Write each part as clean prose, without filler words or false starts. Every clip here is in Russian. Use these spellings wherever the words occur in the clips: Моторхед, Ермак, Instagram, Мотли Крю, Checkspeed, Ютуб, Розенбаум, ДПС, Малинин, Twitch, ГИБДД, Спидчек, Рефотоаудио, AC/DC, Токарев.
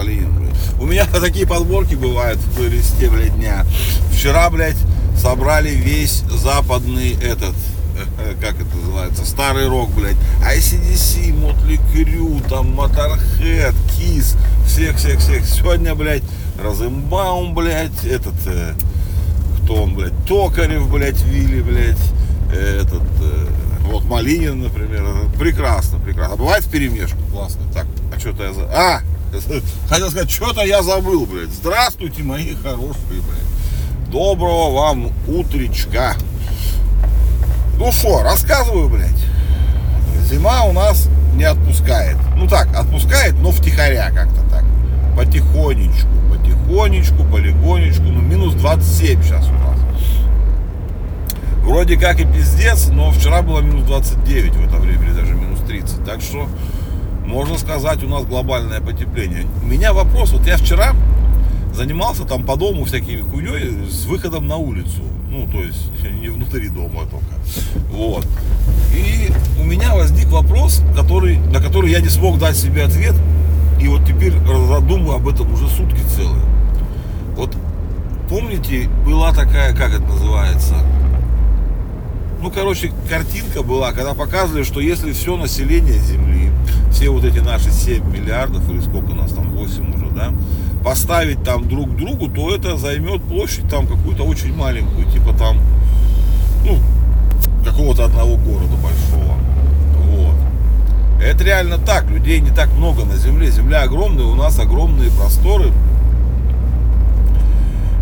Малинин, блядь. У меня такие подборки бывают в плейлисте, блядь, дня. Вчера, блядь, собрали весь западный этот, как это называется, старый рок, блядь. AC/DC, Мотли Крю, там, Моторхед, Кис, всех. Сегодня, блядь, Розенбаум, блядь, этот, кто он, блядь, Токарев, блядь, Вилли, блядь, этот, вот Малинин, например. Прекрасно. А бывает вперемешку, классно. Так, а что-то я забыл. Хотел сказать, что-то я забыл, блядь. Здравствуйте, мои хорошие, блядь. Доброго вам утречка. Ну что, рассказываю, блядь. Зима у нас не отпускает. Ну так, отпускает, но втихаря как-то так. Потихонечку, полегонечку. Ну, минус 27 сейчас у нас. Вроде как и пиздец, но вчера было минус 29 в это время, или даже минус 30. Так что, можно сказать, у нас глобальное потепление. У меня вопрос, вот я вчера занимался там по дому всякими хуйней с выходом на улицу. Ну, то есть, не внутри дома только. Вот. И у меня возник вопрос, на который я не смог дать себе ответ. И вот теперь задумываю об этом уже сутки целые. Вот помните, была такая, как это называется... Ну, короче, картинка была, когда показывали, что если все население Земли, все вот эти наши 7 миллиардов, или сколько у нас там, 8 уже, да, поставить там друг к другу, то это займет площадь там какую-то очень маленькую, типа там, ну, какого-то одного города большого. Вот. Это реально так, людей не так много на Земле. Земля огромная, у нас огромные просторы.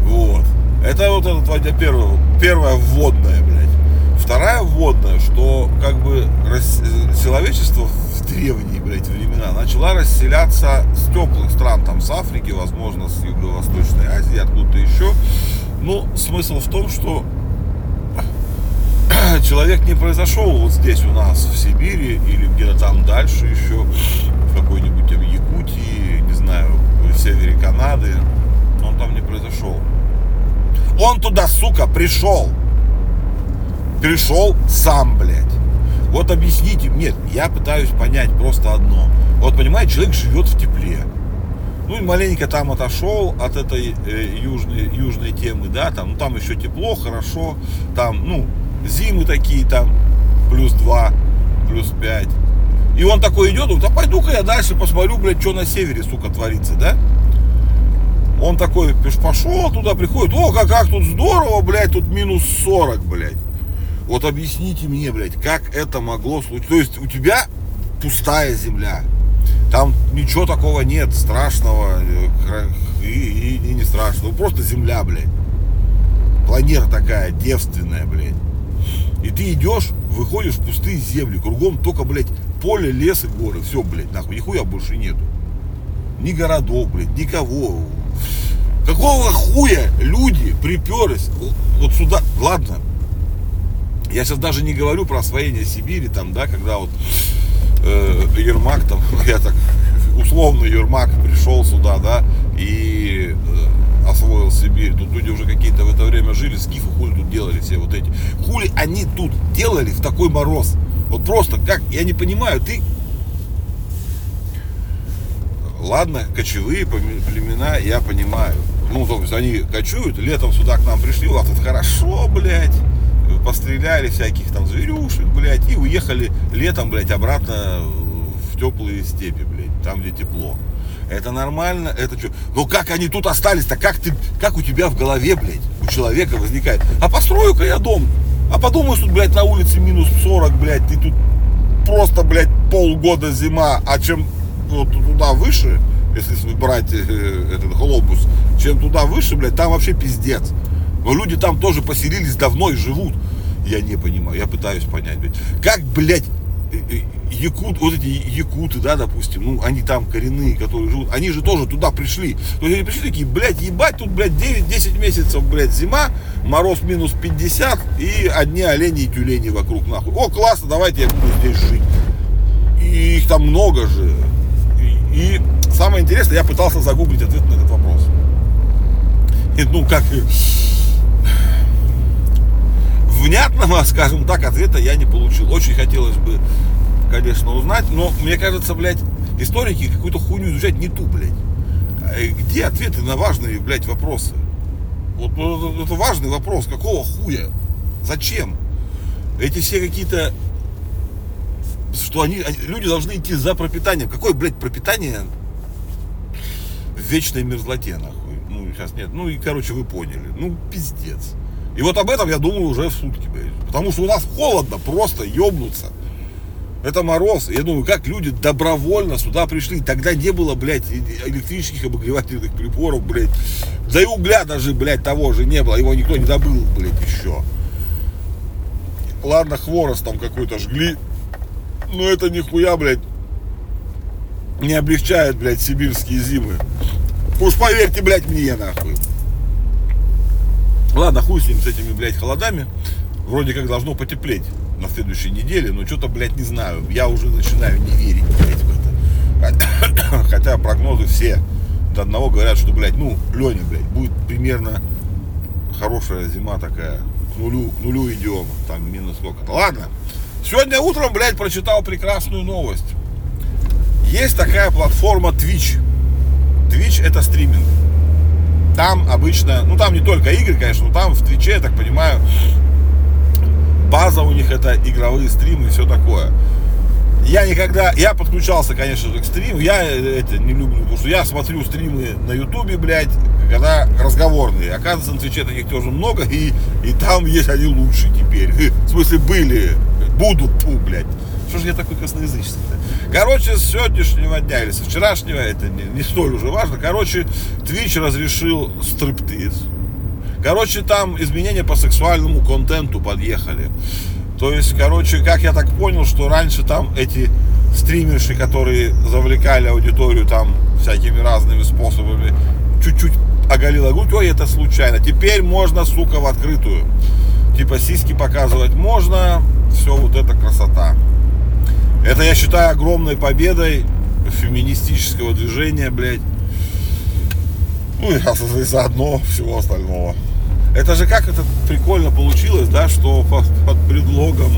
Вот. Это вот это первое вводное, блядь. Вторая вводная, что как бы человечество в древние, блядь, времена начало расселяться с теплых стран, там, с Африки, возможно, с Юго-Восточной Азии, откуда-то еще. Но смысл в том, что человек не произошел вот здесь у нас, в Сибири, или где-то там дальше еще, в какой-нибудь там Якутии, не знаю, в севере Канады. Он там не произошел. Он туда, сука, пришел сам, блядь. Вот объясните. Нет, я пытаюсь понять просто одно. Вот, понимаете, человек живет в тепле. Ну и маленько там отошел от этой южной темы, да, там, ну, там еще тепло, хорошо, там, ну, зимы такие там, плюс 2, плюс 5. И он такой идет, да пойду-ка я дальше посмотрю, блядь, что на севере, сука, творится, да? Он такой пошел туда, приходит, о, как тут здорово, блядь, тут минус 40, блядь. Вот объясните мне, блядь, как это могло случиться. То есть у тебя пустая земля. Там ничего такого нет страшного и не страшного. Просто земля, блядь. Планета такая девственная, блядь. И ты идешь, выходишь в пустые земли. Кругом только, блядь, поле, лес и горы. Все, блядь, нахуй. Нихуя больше нету. Ни городов, блядь, никого. Какого хуя люди приперлись вот сюда? Ладно. Я сейчас даже не говорю про освоение Сибири, там, да, когда вот Ермак, там, я так условно, Ермак пришел сюда, да, и освоил Сибирь. Тут люди уже какие-то в это время жили, скифы, хули тут делали все вот эти. Хули они тут делали в такой мороз? Вот просто как, я не понимаю, ты... Ладно, кочевые племена, я понимаю. Ну, то есть они кочуют, летом сюда к нам пришли, у вас тут хорошо, блядь. Постреляли всяких там зверюшек, блядь, и уехали летом, блядь, обратно в теплые степи, блядь, там, где тепло. Это нормально, это что? Но как они тут остались-то? Как у тебя в голове, блядь, у человека возникает? А построю-ка я дом. А подумаешь, тут, блядь, на улице минус 40, блядь, и тут просто, блядь, полгода зима. А чем вот туда выше, если брать этот глобус, чем туда выше, блядь, там вообще пиздец. Но люди там тоже поселились давно и живут. Я не понимаю, я пытаюсь понять, блядь. Как, блядь, вот эти якуты, да, допустим, ну, они там коренные, которые живут, они же тоже туда пришли. То есть они пришли такие, блядь, ебать, тут, блядь, 9-10 месяцев, блядь, зима, мороз минус 50, и одни олени и тюлени вокруг, нахуй. О, классно, давайте я буду здесь жить. И их там много же. И самое интересное, я пытался загуглить ответ на этот вопрос. И, ну, как... Внятного, скажем так, ответа я не получил. Очень хотелось бы, конечно, узнать, но мне кажется, блядь, историки какую-то хуйню изучать не ту, блядь. где ответы на важные, блядь, вопросы? Вот это важный вопрос, какого хуя? Зачем? Эти все какие-то, что люди должны идти за пропитанием. Какое, блядь, пропитание в вечной мерзлоте, нахуй? Ну, сейчас нет. Ну, и, короче, вы поняли. Ну, пиздец. И вот об этом я думаю уже в сутки, блядь. Потому что у нас холодно, просто ёбнуться. Это мороз. Я думаю, как люди добровольно сюда пришли. Тогда не было, блядь, электрических обогревательных приборов, блядь. Да и угля даже, блядь, того же не было. Его никто не добыл, блядь, еще. Ладно, хворост там какой-то жгли. Но это нихуя, блядь, не облегчает, блядь, сибирские зимы. Уж поверьте, блядь, мне, нахуй. Ладно, хуй с ним, с этими, блядь, холодами. Вроде как должно потеплеть на следующей неделе, но что-то, блядь, не знаю. Я уже начинаю не верить, блядь, в это. Хотя прогнозы все до одного говорят, что, блядь, ну, Леня, блядь, будет примерно хорошая зима такая. К нулю идем, там минус сколько-то. Ладно. Сегодня утром, блядь, прочитал прекрасную новость. Есть такая платформа Twitch. Twitch — это стриминг. Там обычно, ну там не только игры, конечно, но там в Twitch, я так понимаю, база у них — это игровые стримы и все такое. Я подключался, конечно же, к стриму. Я это не люблю, потому что я смотрю стримы на Ютубе, блядь, когда разговорные. Оказывается, на Твиче таких тоже много, и там есть они лучше теперь. В смысле, были, будут, блядь. Что же я такой косноязычный-то? Короче, с сегодняшнего дня или со вчерашнего, это не столь уже важно. Короче, Твич разрешил стриптиз. Короче, там изменения по сексуальному контенту подъехали. То есть, короче, как я так понял, что раньше там эти стримерши, которые завлекали аудиторию там всякими разными способами, чуть-чуть оголила грудь, ой, это случайно. Теперь можно, сука, в открытую. Типа сиськи показывать можно, все вот это красота. Это, я считаю, огромной победой феминистического движения, блядь. Ну и заодно всего остального. Это же как это прикольно получилось, да, что под предлогом,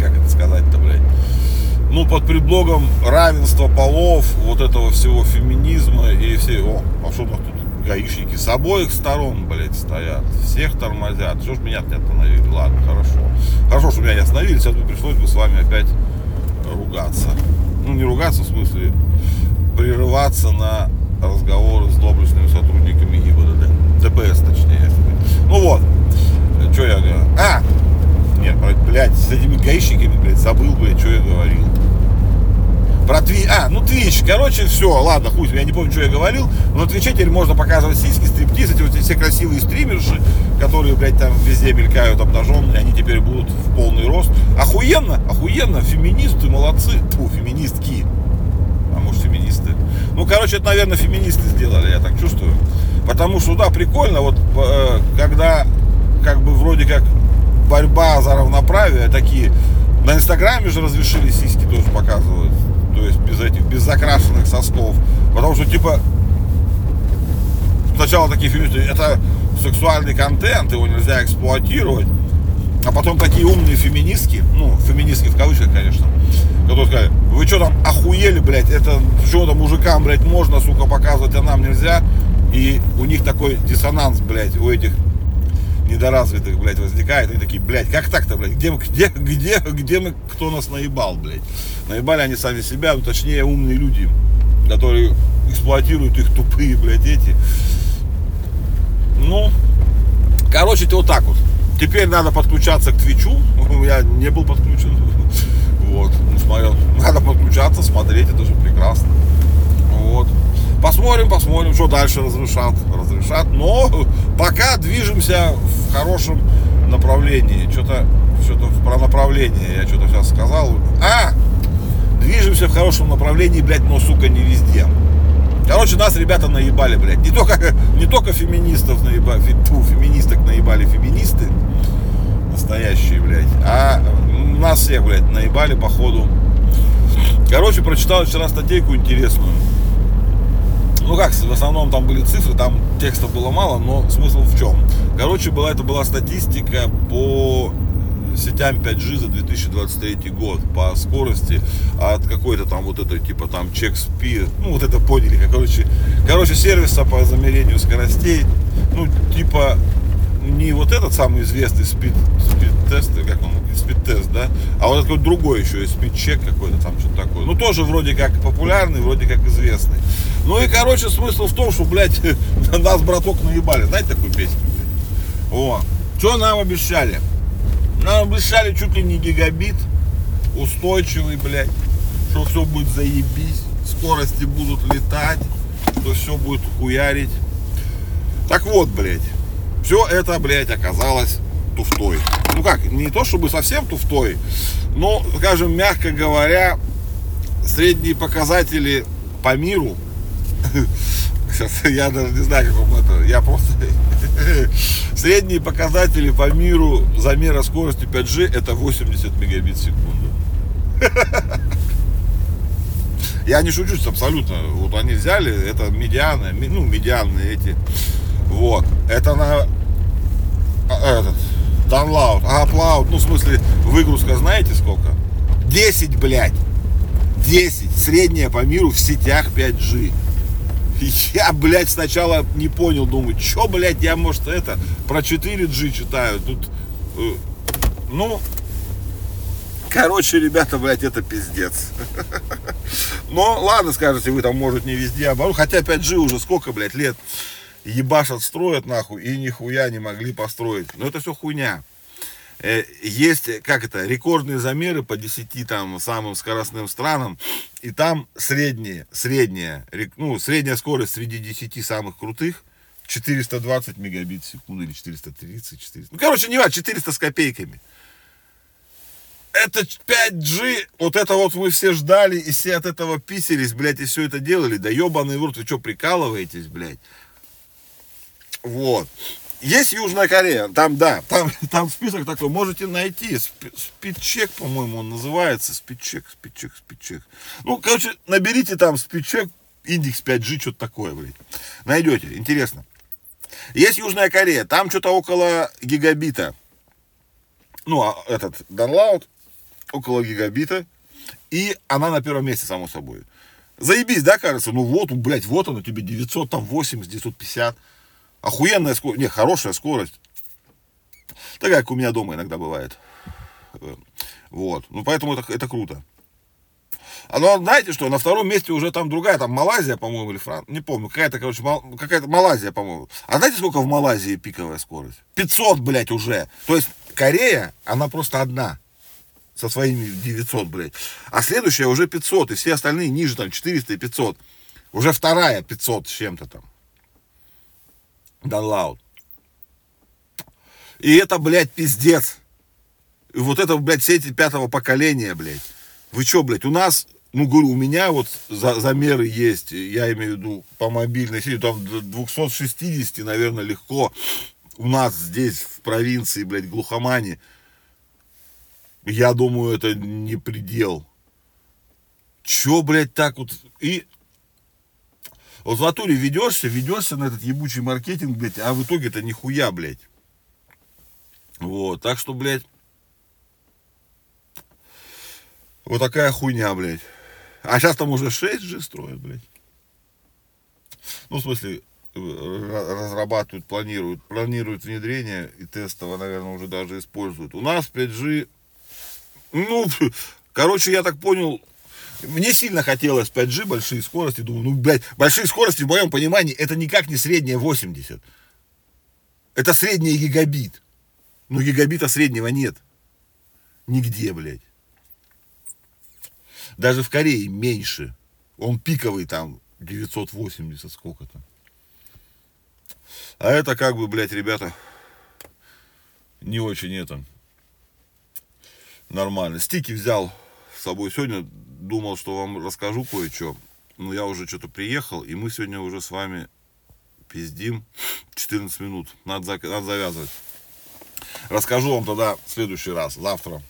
как это сказать-то, блядь, ну, под предлогом равенства полов, вот этого всего феминизма и все, о, а что у нас тут гаишники с обоих сторон, блядь, стоят, всех тормозят, что ж меня-то не остановили, ладно, хорошо, что меня не остановили, сейчас бы пришлось бы с вами опять ругаться, ну, не ругаться, в смысле, прерываться на разговоры с доблестными сотрудниками ГИБДД, ДПС, точнее. Ну вот, что я говорю. Нет, блядь, с этими гаишниками, блядь, забыл, блядь, что я говорил. Про Твич, Твич, короче, все, ладно, хуй, я не помню, что я говорил, но на Твиче теперь можно показывать сиськи, стриптиз, эти вот все красивые стримерши, которые, блядь, там везде мелькают обнаженные, они теперь будут в полный рост. Охуенно, феминисты, молодцы, феминистки. А может, феминисты? Ну, короче, это, наверное, феминисты сделали, я так чувствую. Потому что, да, прикольно, вот когда, как бы, вроде как борьба за равноправие, такие, на Инстаграме же разрешили сиськи тоже показывают, то есть без закрашенных сосков. Потому что, типа, сначала такие феминисты, это сексуальный контент, его нельзя эксплуатировать. А потом такие умные феминистки, ну, феминистки в кавычках, конечно, которые сказали, вы что там охуели, блядь, это что-то мужикам, блядь, можно, сука, показывать, а нам нельзя. И у них такой диссонанс, блядь, у этих недоразвитых, блядь, возникает. И такие, блядь, как так-то, блядь, где мы, кто нас наебал, блядь. Наебали они сами себя, ну, точнее, умные люди, которые эксплуатируют их тупые, блядь, эти. Ну, короче, это вот так вот. Теперь надо подключаться к Твичу. Я не был подключен. Вот, ну, смотрел. Надо подключаться, смотреть, это же прекрасно. Вот. Посмотрим, что дальше разрешат. Но пока движемся в хорошем направлении. Что-то про направление я что-то сейчас сказал. Движемся в хорошем направлении, блядь, но, сука, не везде. Короче, нас ребята наебали, блядь. Не только феминистов наебали, феминисток наебали феминисты настоящие, блядь. А нас всех, блядь, наебали походу. Короче, прочитал вчера статейку интересную. Ну как, в основном там были цифры, там текста было мало, но смысл в чем? Короче, это была статистика по сетям 5G за 2023 год по скорости от какой-то там вот этой типа там Checkspeed, ну вот это поняли, короче сервиса по замерению скоростей, ну типа не вот этот самый известный спид-тест, как он, спид-тест, да, а вот такой другой еще, спидчек какой-то там, что-то такое, ну тоже вроде как популярный, вроде как известный. Ну и короче смысл в том, что, блядь, нас, браток, наебали, знаете такую песню, блядь? О, что нам обещали? Нам обещали чуть ли не гигабит, устойчивый, блядь, что все будет заебись, скорости будут летать, что все будет хуярить. Так вот, блядь, все это, блядь, оказалось туфтой. Ну как, не то чтобы совсем туфтой, но, скажем, мягко говоря, средние показатели по миру, сейчас я даже не знаю, как вам это, я просто, средние показатели по миру замера скорости 5G это 80 мегабит в секунду. Я не шучусь абсолютно, вот они взяли, это медианы, ну медианные эти, вот, это на... download, upload, ну в смысле выгрузка, знаете сколько? 10, блядь, 10, средняя по миру в сетях 5G. Я, блядь, сначала не понял, думаю, что, блядь, я, может, это, про 4G читаю, тут, ну, короче, ребята, блядь, это пиздец. Но, ладно, скажете, вы там, может, не везде оборудовали, хотя 5G уже сколько, блядь, лет... ебашат, строят нахуй, и нихуя не могли построить. Но это все хуйня. Есть, как это, рекордные замеры по 10 там самым скоростным странам, и там средняя скорость среди 10 самых крутых 420 мегабит в секунду, или 430, 400. Ну, короче, не важно, 400 с копейками. Это 5G, вот это вот мы все ждали, и все от этого писались, блядь, и все это делали. Да ебаный в рот, вы что, прикалываетесь, блядь? Вот. Есть Южная Корея, там, да, там список такой, можете найти, спидчек, по-моему, он называется, спидчек. Ну, короче, наберите там спидчек, индекс 5G, что-то такое, блядь, найдете, интересно. Есть Южная Корея, там что-то около гигабита, ну, а этот download, около гигабита, и она на первом месте, само собой. Заебись, да, кажется, ну вот, блядь, вот оно тебе 900, там 80, 950. Охуенная скорость, не, хорошая скорость, такая, как у меня дома иногда бывает, вот, ну, поэтому это круто. А ну, знаете что, на втором месте уже там другая, там Малайзия, по-моему, или Франция, не помню, какая-то Малайзия, по-моему. А знаете, сколько в Малайзии пиковая скорость? 500, блядь, уже, то есть Корея, она просто одна, со своими 900, блядь, а следующая уже 500, и все остальные ниже, там, 400 и 500, уже вторая 500 с чем-то там. Download. И это, блядь, пиздец. И вот это, блядь, сети пятого поколения, блядь. Вы чё, блядь, у нас, ну, говорю, у меня вот замеры есть, я имею в виду по мобильной сети, там 260, наверное, легко. У нас здесь, в провинции, блядь, глухомане, я думаю, это не предел. Чё, блядь, так вот... И... Вот в натуре ведешься на этот ебучий маркетинг, блядь, а в итоге это нихуя, блядь. Вот, так что, блядь, вот такая хуйня, блядь. А сейчас там уже 6G строят, блядь. Ну, в смысле, разрабатывают, планируют внедрение и тестово, наверное, уже даже используют. У нас 5G, ну, короче, я так понял... Мне сильно хотелось 5G, большие скорости. Думаю, ну, блядь, большие скорости, в моем понимании, это никак не средняя 80. Это средний гигабит. Но гигабита среднего нет. Нигде, блядь. Даже в Корее меньше. Он пиковый там, 980 сколько-то. А это как бы, блядь, ребята, не очень это нормально. Стики взял с собой сегодня... Думал, что вам расскажу кое-что, но я уже что-то приехал, и мы сегодня уже с вами пиздим 14 минут, надо завязывать. Расскажу вам тогда в следующий раз, завтра,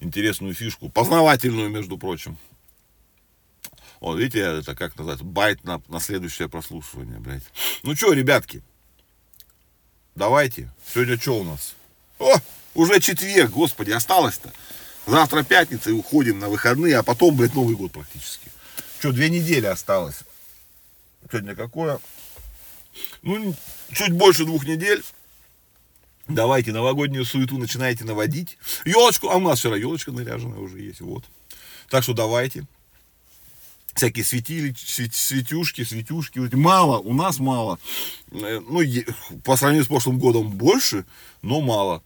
интересную фишку, познавательную, между прочим. Вот, видите, это как называется, байт на следующее прослушивание, блядь. Ну что, ребятки, давайте, сегодня что у нас? О! Уже четверг, господи, осталось-то. Завтра пятница и уходим на выходные, а потом, блядь, Новый год практически. Что, 2 недели осталось. Сегодня какое? Ну, чуть больше 2 недель. Давайте новогоднюю суету начинайте наводить. Елочку, а у нас вчера елочка наряженная уже есть, вот. Так что давайте. Всякие светили, светюшки. Мало, у нас мало. Ну, по сравнению с прошлым годом больше, но мало.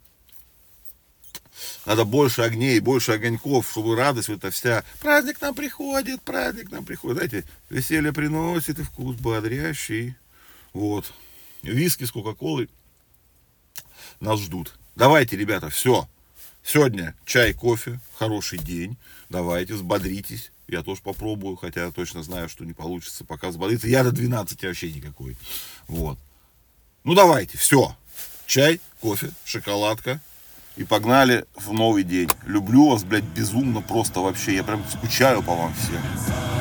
Надо больше огней, больше огоньков, чтобы радость вот эта вся. Праздник нам приходит, Знаете, веселье приносит и вкус бодрящий. Вот. Виски с кока-колой нас ждут. Давайте, ребята, все. Сегодня чай, кофе, хороший день. Давайте, взбодритесь. Я тоже попробую, хотя точно знаю, что не получится пока взбодриться. Я до 12 вообще никакой. Вот. Ну давайте, все. Чай, кофе, шоколадка. И погнали в новый день. Люблю вас, блядь, безумно просто вообще. Я прям скучаю по вам всем.